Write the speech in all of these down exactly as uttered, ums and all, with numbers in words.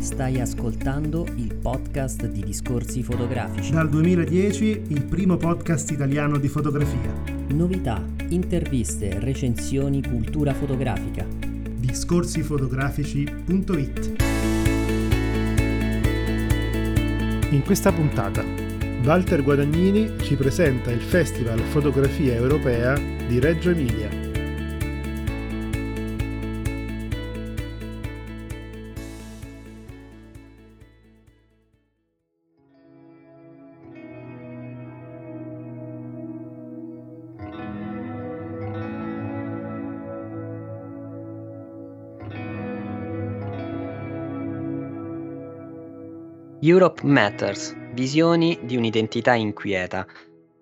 Stai ascoltando il podcast di Discorsi Fotografici. Dal duemiladieci il primo podcast italiano di fotografia. Novità, interviste, recensioni, cultura fotografica. discorsi fotografici punto it. In questa puntata Walter Guadagnini ci presenta il Festival Fotografia Europea di Reggio Emilia. Europe Matters, visioni di un'identità inquieta.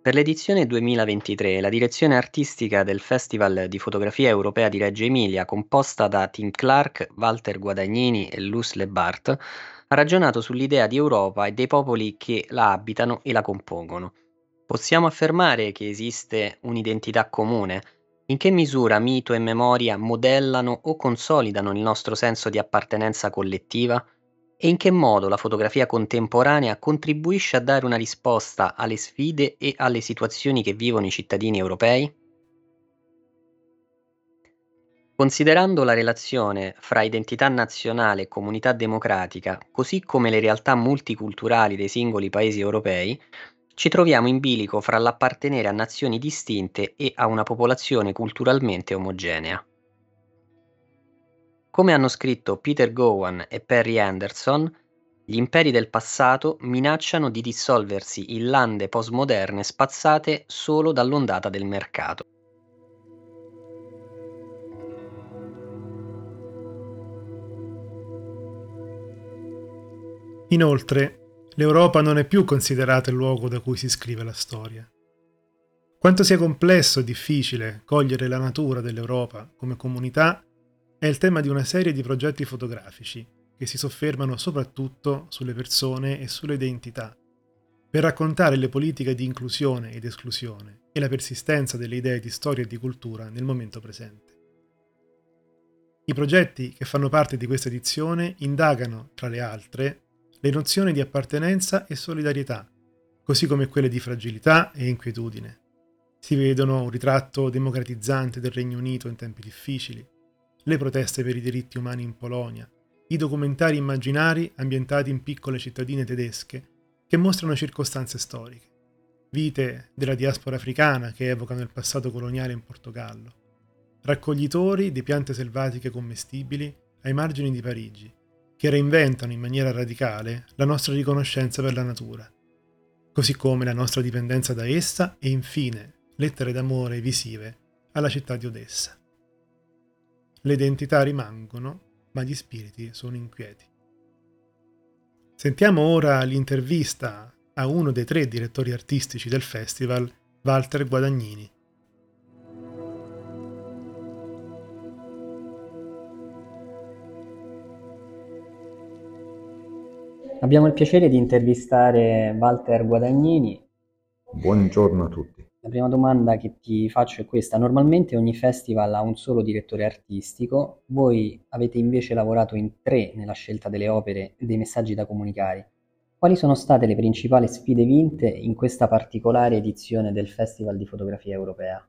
Per l'edizione duemilaventitré, la direzione artistica del Festival di Fotografia Europea di Reggio Emilia, composta da Tim Clark, Walter Guadagnini e Luce Lebart, ha ragionato sull'idea di Europa e dei popoli che la abitano e la compongono. Possiamo affermare che esiste un'identità comune? In che misura mito e memoria modellano o consolidano il nostro senso di appartenenza collettiva? E in che modo la fotografia contemporanea contribuisce a dare una risposta alle sfide e alle situazioni che vivono i cittadini europei? Considerando la relazione fra identità nazionale e comunità democratica, così come le realtà multiculturali dei singoli paesi europei, ci troviamo in bilico fra l'appartenere a nazioni distinte e a una popolazione culturalmente omogenea. Come hanno scritto Peter Gowan e Perry Anderson, gli imperi del passato minacciano di dissolversi in lande postmoderne spazzate solo dall'ondata del mercato. Inoltre, l'Europa non è più considerata il luogo da cui si scrive la storia. Quanto sia complesso e difficile cogliere la natura dell'Europa come comunità è il tema di una serie di progetti fotografici che si soffermano soprattutto sulle persone e sulle identità, per raccontare le politiche di inclusione ed esclusione e la persistenza delle idee di storia e di cultura nel momento presente. I progetti che fanno parte di questa edizione indagano, tra le altre, le nozioni di appartenenza e solidarietà, così come quelle di fragilità e inquietudine. Si vedono un ritratto democratizzante del Regno Unito in tempi difficili, le proteste per i diritti umani in Polonia, i documentari immaginari ambientati in piccole cittadine tedesche che mostrano circostanze storiche, vite della diaspora africana che evocano il passato coloniale in Portogallo, raccoglitori di piante selvatiche commestibili ai margini di Parigi, che reinventano in maniera radicale la nostra riconoscenza per la natura, così come la nostra dipendenza da essa e infine lettere d'amore visive alla città di Odessa. Le identità rimangono, ma gli spiriti sono inquieti. Sentiamo ora l'intervista a uno dei tre direttori artistici del festival, Walter Guadagnini. Abbiamo il piacere di intervistare Walter Guadagnini. Buongiorno a tutti. La prima domanda che ti faccio è questa. Normalmente ogni festival ha un solo direttore artistico, voi avete invece lavorato in tre nella scelta delle opere e dei messaggi da comunicare. Quali sono state le principali sfide vinte in questa particolare edizione del Festival di Fotografia Europea?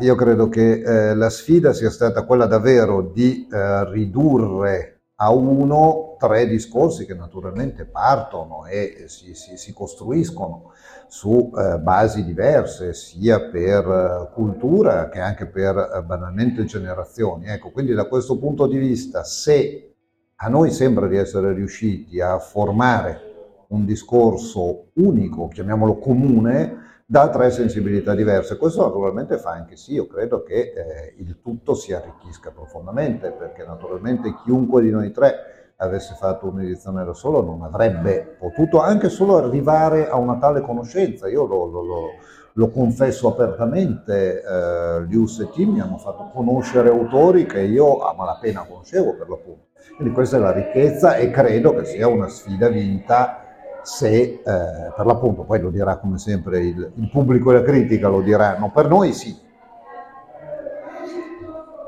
Io credo che eh, la sfida sia stata quella davvero di eh, ridurre a uno tre discorsi che naturalmente partono e si, si, si costruiscono su eh, basi diverse, sia per eh, cultura che anche per eh, banalmente generazioni. Ecco, quindi da questo punto di vista, se a noi sembra di essere riusciti a formare un discorso unico, chiamiamolo comune, da tre sensibilità diverse, questo naturalmente fa anche sì, io credo che eh, il tutto si arricchisca profondamente, perché naturalmente chiunque di noi tre avesse fatto un'edizione da solo non avrebbe potuto anche solo arrivare a una tale conoscenza. Io lo, lo, lo, lo confesso apertamente, eh, Lius e Tim mi hanno fatto conoscere autori che io a malapena conoscevo, per l'appunto. Quindi questa è la ricchezza e credo che sia una sfida vinta se, eh, per l'appunto, poi lo dirà come sempre il, il pubblico e la critica lo diranno, per noi sì.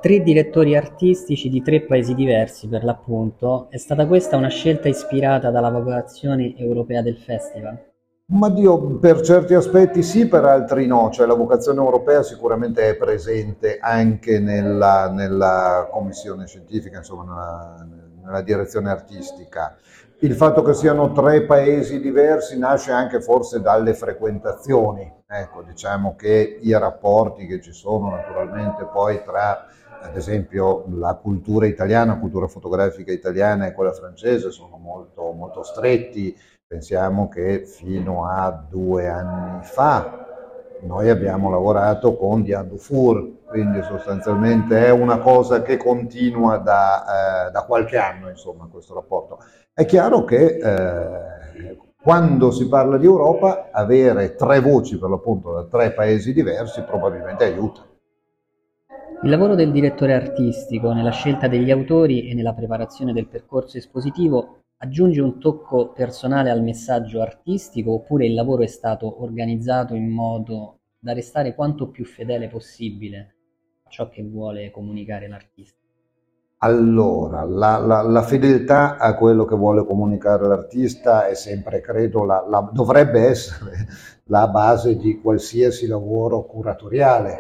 Tre direttori artistici di tre paesi diversi, per l'appunto, è stata questa una scelta ispirata dalla vocazione europea del festival? Ma Dio, per certi aspetti sì, per altri no, cioè la vocazione europea sicuramente è presente anche nella, nella commissione scientifica, insomma nella, nella direzione artistica. Il fatto che siano tre paesi diversi nasce anche forse dalle frequentazioni, ecco, diciamo che i rapporti che ci sono naturalmente poi tra ad esempio la cultura italiana, la cultura fotografica italiana e quella francese sono molto, molto stretti. Pensiamo che fino a due anni fa noi abbiamo lavorato con Diadu Four, quindi sostanzialmente è una cosa che continua da, eh, da qualche anno, insomma, questo rapporto. È chiaro che eh, quando si parla di Europa avere tre voci per l'appunto da tre paesi diversi probabilmente aiuta. Il lavoro del direttore artistico nella scelta degli autori e nella preparazione del percorso espositivo aggiunge un tocco personale al messaggio artistico, oppure il lavoro è stato organizzato in modo da restare quanto più fedele possibile a ciò che vuole comunicare l'artista? Allora, la, la, la fedeltà a quello che vuole comunicare l'artista è sempre, credo, la, la, dovrebbe essere la base di qualsiasi lavoro curatoriale.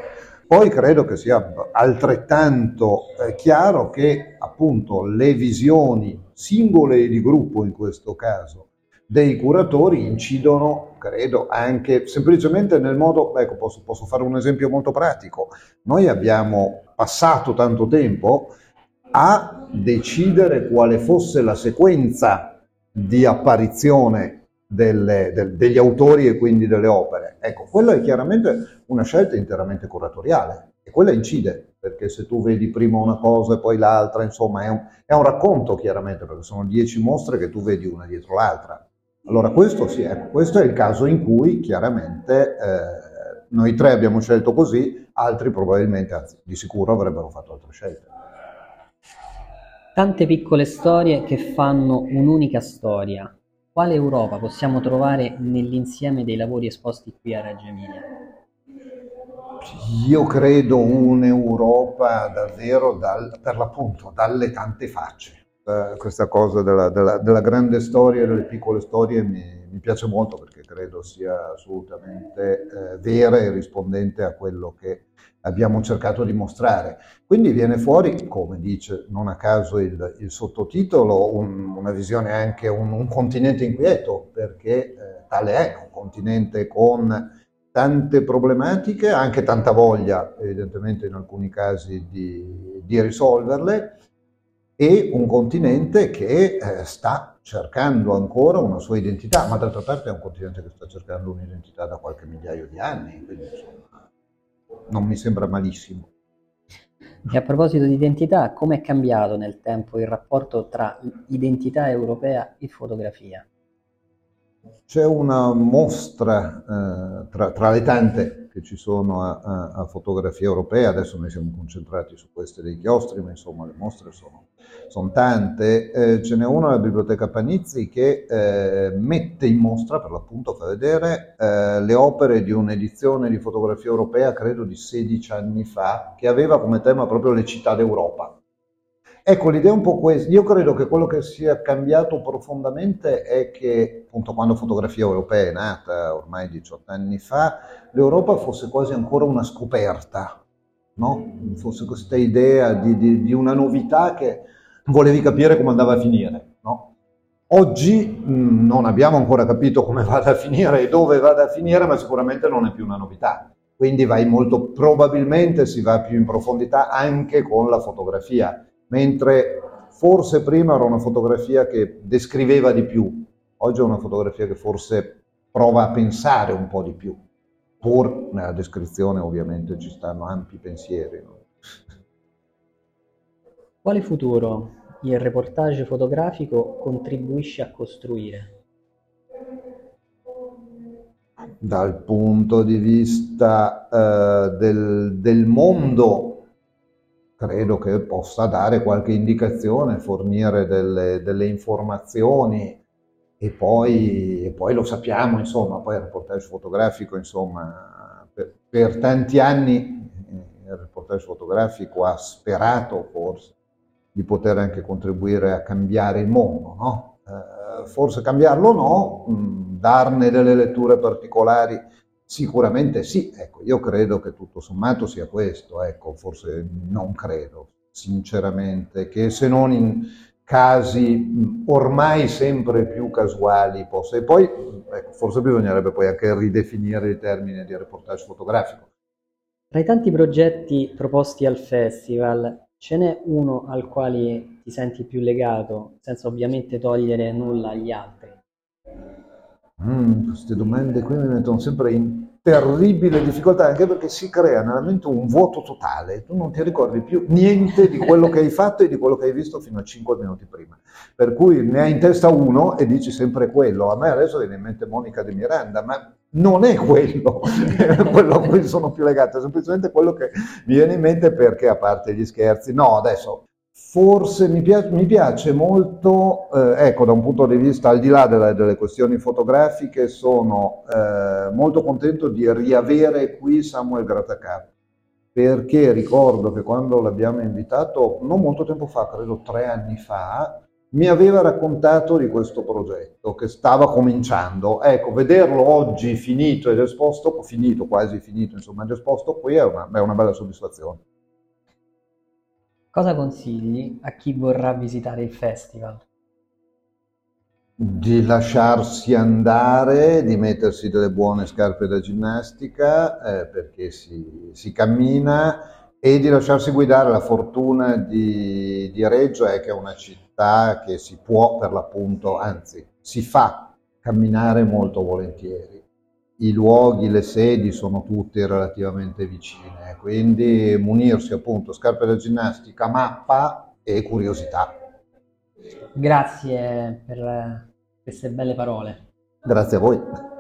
Poi credo che sia altrettanto chiaro che appunto le visioni singole e di gruppo in questo caso dei curatori incidono, credo, anche semplicemente nel modo, ecco, posso, posso fare un esempio molto pratico. Noi abbiamo passato tanto tempo a decidere quale fosse la sequenza di apparizione Delle, del, degli autori e quindi delle opere. Ecco, quella è chiaramente una scelta interamente curatoriale e quella incide, perché se tu vedi prima una cosa e poi l'altra, insomma è un, è un racconto chiaramente, perché sono dieci mostre che tu vedi una dietro l'altra. Allora questo sì, ecco, questo è il caso in cui chiaramente eh, noi tre abbiamo scelto così, altri probabilmente, anzi di sicuro, avrebbero fatto altre scelte. Tante piccole storie che fanno un'unica storia. Quale Europa possiamo trovare nell'insieme dei lavori esposti qui a Reggio Emilia? Io credo un'Europa davvero dal, per l'appunto dalle tante facce. Eh, questa cosa della, della, della grande storia e delle piccole storie mi, mi piace molto, perché credo sia assolutamente eh, vera e rispondente a quello che abbiamo cercato di mostrare. Quindi viene fuori, come dice non a caso il, il sottotitolo, un, una visione anche, un, un continente inquieto, perché eh, tale è, un continente con tante problematiche, anche tanta voglia evidentemente in alcuni casi di, di risolverle, e un continente che eh, sta cercando ancora una sua identità, ma d'altra parte è un continente che sta cercando un'identità da qualche migliaio di anni, quindi insomma non mi sembra malissimo. E a proposito di identità, come è cambiato nel tempo il rapporto tra identità europea e fotografia? C'è una mostra eh, tra, tra le tante che ci sono a, a, a Fotografia Europea. Adesso noi siamo concentrati su queste dei chiostri, ma insomma le mostre sono, sono tante. Eh, ce n'è una alla biblioteca Panizzi che eh, mette in mostra, per l'appunto fa vedere, eh, le opere di un'edizione di Fotografia Europea, credo di sedici anni fa, che aveva come tema proprio le città d'Europa. Ecco, l'idea è un po' questa. Io credo che quello che sia cambiato profondamente è che, appunto, quando Fotografia Europea è nata, ormai diciotto anni fa, l'Europa fosse quasi ancora una scoperta, no? Fosse questa idea di, di, di una novità che volevi capire come andava a finire, no? Oggi mh, non abbiamo ancora capito come vada a finire e dove vada a finire, ma sicuramente non è più una novità. Quindi vai molto, probabilmente si va più in profondità anche con la fotografia. Mentre forse prima era una fotografia che descriveva di più, oggi è una fotografia che forse prova a pensare un po' di più, pur nella descrizione ovviamente ci stanno ampi pensieri. No? Quale futuro il reportage fotografico contribuisce a costruire? Dal punto di vista eh, del, del mondo, credo che possa dare qualche indicazione, fornire delle, delle informazioni e poi, e poi lo sappiamo, insomma, poi il reportage fotografico, insomma, per, per tanti anni il reportage reportage fotografico ha sperato forse di poter anche contribuire a cambiare il mondo, no? Eh, forse cambiarlo no, mh, darne delle letture particolari sicuramente sì, ecco, io credo che tutto sommato sia questo, ecco, forse non credo sinceramente che se non in casi ormai sempre più casuali possa, e poi ecco, forse bisognerebbe poi anche ridefinire il termine di reportage fotografico. Tra i tanti progetti proposti al festival ce n'è uno al quale ti senti più legato, senza ovviamente togliere nulla agli altri? Mm, queste domande qui mi mettono sempre in terribile difficoltà, anche perché si crea nella mente un vuoto totale, tu non ti ricordi più niente di quello che hai fatto e di quello che hai visto fino a cinque minuti prima, per cui ne hai in testa uno e dici sempre quello. A me adesso viene in mente Monica De Miranda, ma non è quello, quello a cui sono più legato, è semplicemente quello che mi viene in mente, perché a parte gli scherzi, no, adesso forse mi piace, mi piace molto, eh, ecco, da un punto di vista al di là della, delle questioni fotografiche, sono eh, molto contento di riavere qui Samuel Grattacardi, perché ricordo che quando l'abbiamo invitato, non molto tempo fa, credo tre anni fa, mi aveva raccontato di questo progetto che stava cominciando. Ecco, vederlo oggi finito ed esposto, finito, quasi finito, insomma, ed esposto qui è una, è una bella soddisfazione. Cosa consigli a chi vorrà visitare il festival? Di lasciarsi andare, di mettersi delle buone scarpe da ginnastica, eh, perché si, si cammina, e di lasciarsi guidare. La fortuna di, di Reggio è che è una città che si può, per l'appunto, anzi si fa camminare molto volentieri. I luoghi, le sedi sono tutte relativamente vicine, quindi munirsi appunto scarpe da ginnastica, mappa e curiosità. Grazie per queste belle parole. Grazie a voi.